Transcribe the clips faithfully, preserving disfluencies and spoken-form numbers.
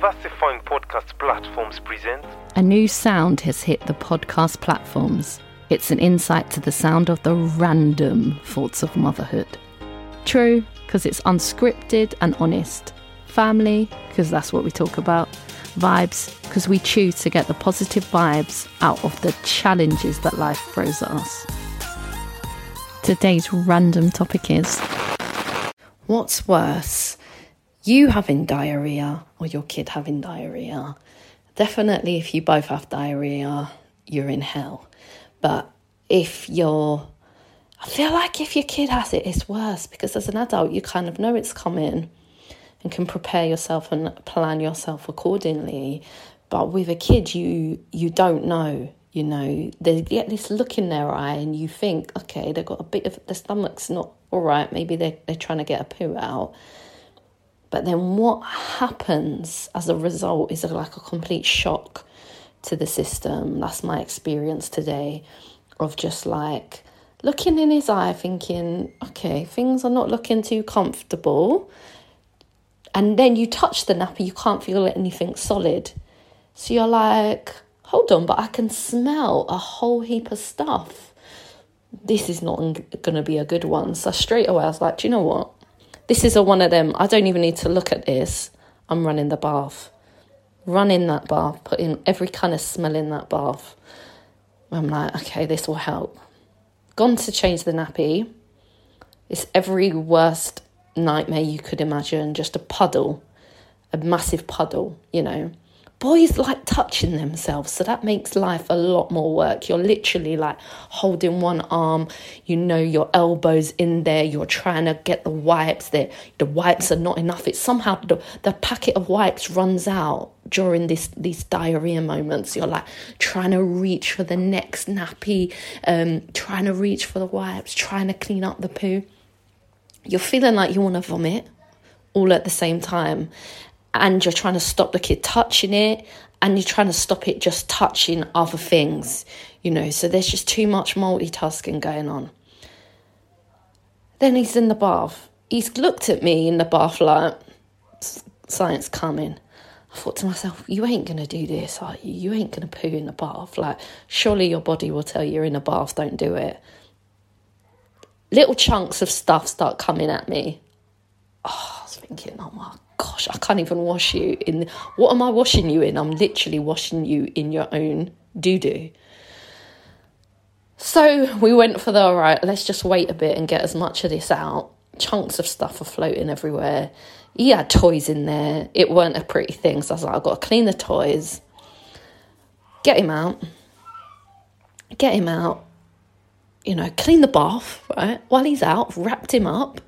diversifying podcast platforms present... A new sound has hit the podcast platforms. It's an insight to the sound of the random thoughts of motherhood. True, because it's unscripted and honest. Family, because that's what we talk about. Vibes, because we choose to get the positive vibes out of the challenges that life throws at us. Today's random topic is... What's worse? You having diarrhea or your kid having diarrhea? Definitely if you both have diarrhea, you're in hell. But if you're... I feel like if your kid has it, it's worse, because as an adult, you kind of know it's coming and can prepare yourself and plan yourself accordingly. But with a kid, you you don't know, you know. They get this look in their eye and you think, okay, they've got a bit of... their stomach's not all right. Maybe they they're trying to get a poo out. But then what happens as a result is like a complete shock to the system. That's my experience today of just like looking in his eye thinking, okay, things are not looking too comfortable. And then you touch the nappy, you can't feel anything solid. So you're like, hold on, but I can smell a whole heap of stuff. This is not going to be a good one. So straight away I was like, do you know what? This is a one of them, I don't even need to look at this. I'm running the bath. Running that bath, putting every kind of smell in that bath. I'm like, okay, this will help. Gone to change the nappy. It's every worst nightmare you could imagine. Just a puddle, a massive puddle, you know. Boys like touching themselves, so that makes life a lot more work. You're literally like holding one arm, you know, your elbow's in there, you're trying to get the wipes there. The wipes are not enough. It's somehow the, the packet of wipes runs out during this these diarrhea moments. You're like trying to reach for the next nappy, um, trying to reach for the wipes, trying to clean up the poo. You're feeling like you want to vomit all at the same time. And you're trying to stop the kid touching it, and you're trying to stop it just touching other things, you know. So there's just too much multitasking going on. Then he's in the bath. He's looked at me in the bath like, science coming. I thought to myself, you ain't going to do this, are you? You ain't going to poo in the bath. Like, surely your body will tell you you're in a bath, don't do it. Little chunks of stuff start coming at me. Oh, I was thinking, oh my gosh, I can't even wash you in... What am I washing you in? I'm literally washing you in your own doo-doo. So we went for the, all right, let's just wait a bit and get as much of this out. Chunks of stuff are floating everywhere. He had toys in there. It weren't a pretty thing. So I was like, I've got to clean the toys. Get him out. Get him out. You know, clean the bath, right? While he's out, wrapped him up.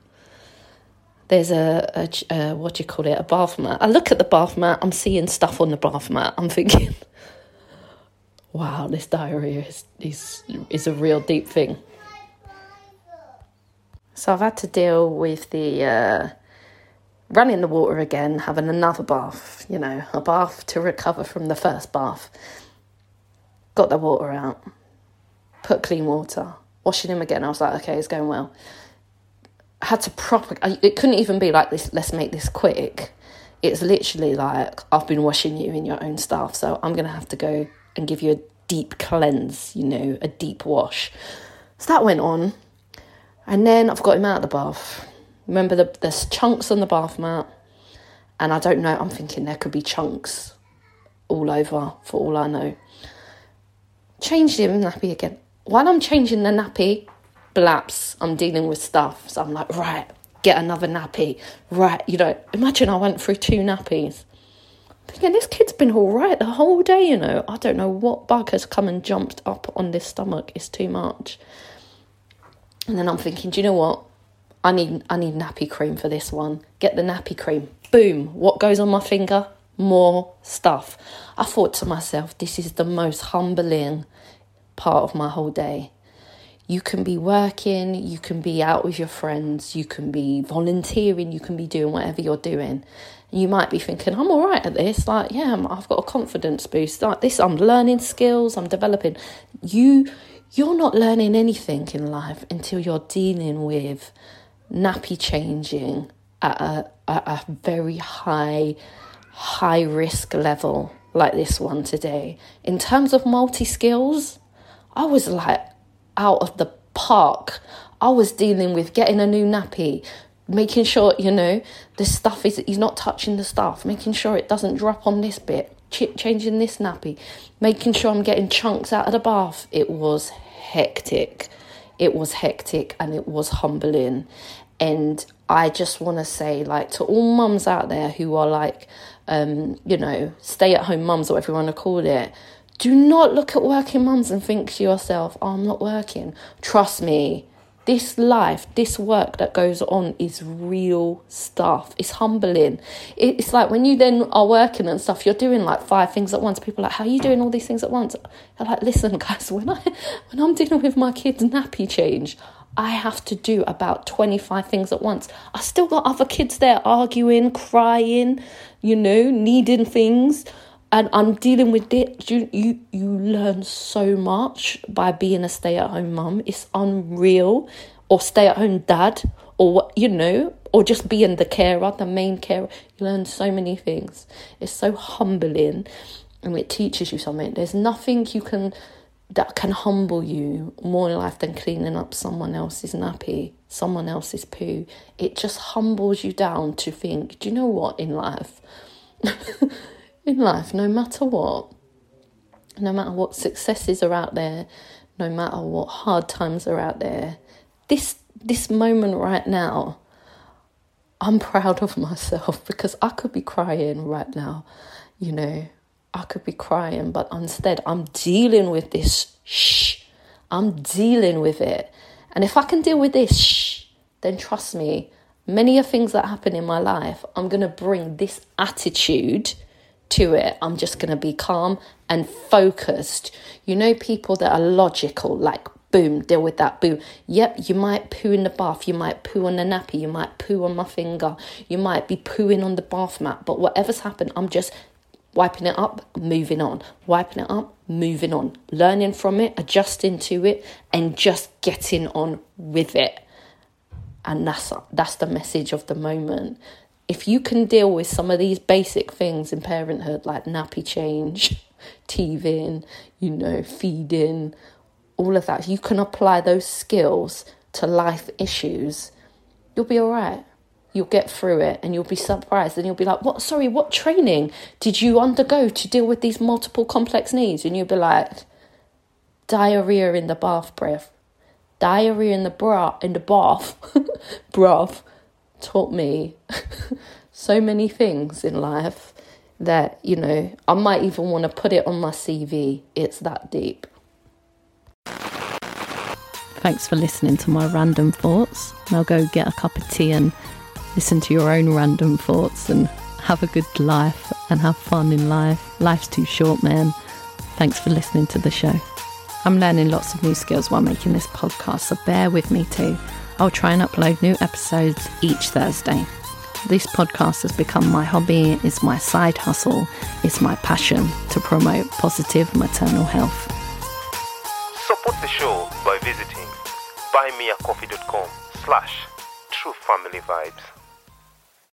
There's a, a, a, what do you call it, a bath mat. I look at the bath mat, I'm seeing stuff on the bath mat. I'm thinking, wow, this diarrhea is, is, is a real deep thing. So I've had to deal with the uh, running the water again, having another bath, you know, a bath to recover from the first bath. Got the water out, put clean water, washing him again. I was like, okay, it's going well. I had to proper... It couldn't even be like this, let's make this quick. It's literally like, I've been washing you in your own stuff, so I'm going to have to go and give you a deep cleanse, you know, a deep wash. So that went on. And then I've got him out of the bath. Remember, the, there's chunks on the bath mat. And I don't know, I'm thinking there could be chunks all over, for all I know. Changed him nappy again. While I'm changing the nappy... Laps, I'm dealing with stuff, so I'm like, right, get another nappy, right, you know, imagine I went through two nappies, thinking this kid's been all right the whole day, you know, I don't know what bug has come and jumped up on this stomach, it's too much. And then I'm thinking, do you know what, I need, I need nappy cream for this one, get the nappy cream, boom, what goes on my finger, more stuff. I thought to myself, this is the most humbling part of my whole day. You can be working, you can be out with your friends, you can be volunteering, you can be doing whatever you're doing. And you might be thinking, I'm all right at this. Like, yeah, I'm, I've got a confidence boost. Like this, I'm learning skills, I'm developing. You, you're not learning anything in life until you're dealing with nappy changing at a, at a very high, high risk level like this one today. In terms of multi-skills, I was like out of the park. I was dealing with getting a new nappy, making sure, you know, the stuff is, he's not touching the stuff, making sure it doesn't drop on this bit, ch- changing this nappy, making sure I'm getting chunks out of the bath. It was hectic. It was hectic and it was humbling. And I just want to say, like, to all mums out there who are like, um, you know, stay-at-home mums or whatever you want to call it, do not look at working mums and think to yourself, oh, I'm not working. Trust me, this life, this work that goes on is real stuff. It's humbling. It's like when you then are working and stuff, you're doing like five things at once. People are like, how are you doing all these things at once? I'm like, listen, guys, when, I, when I'm dealing with my kids' nappy change, I have to do about twenty-five things at once. I still got other kids there arguing, crying, you know, needing things. And I'm dealing with it. You, you you learn so much by being a stay-at-home mum. It's unreal. Or stay-at-home dad. Or, you know, or just being the carer, the main carer. You learn so many things. It's so humbling. And it teaches you something. There's nothing you can that can humble you more in life than cleaning up someone else's nappy, someone else's poo. It just humbles you down to think, do you know what, in life... In life, no matter what, no matter what successes are out there, no matter what hard times are out there, this this moment right now, I'm proud of myself because I could be crying right now, you know, I could be crying, but instead I'm dealing with this shh, I'm dealing with it. And if I can deal with this shh, then trust me, many of things that happen in my life, I'm going to bring this attitude to it. I'm just going to be calm and focused. You know, people that are logical, like, boom, deal with that, boom. Yep, you might poo in the bath, you might poo on the nappy, you might poo on my finger, you might be pooing on the bath mat, but whatever's happened, I'm just wiping it up, moving on, wiping it up, moving on, learning from it, adjusting to it, and just getting on with it. And that's that's the message of the moment. If you can deal with some of these basic things in parenthood, like nappy change, teething, you know, feeding, all of that, you can apply those skills to life issues, you'll be all right. You'll get through it and you'll be surprised and you'll be like, what, sorry, what training did you undergo to deal with these multiple complex needs? And you'll be like, diarrhea in the bath breath, diarrhea in the bra, in the bath, breath. Taught me so many things in life that, you know, I might even want to put it on my C V. It's that deep. Thanks for listening to my random thoughts. Now go get a cup of tea and listen to your own random thoughts and have a good life and have fun in life. Life's too short, man. Thanks for listening to the show. I'm learning lots of new skills while making this podcast, so bear with me too. I'll try and upload new episodes each Thursday. This podcast has become my hobby, it's my side hustle, it's my passion to promote positive maternal health. Support the show by visiting buy me a coffee dot com slash true family vibes.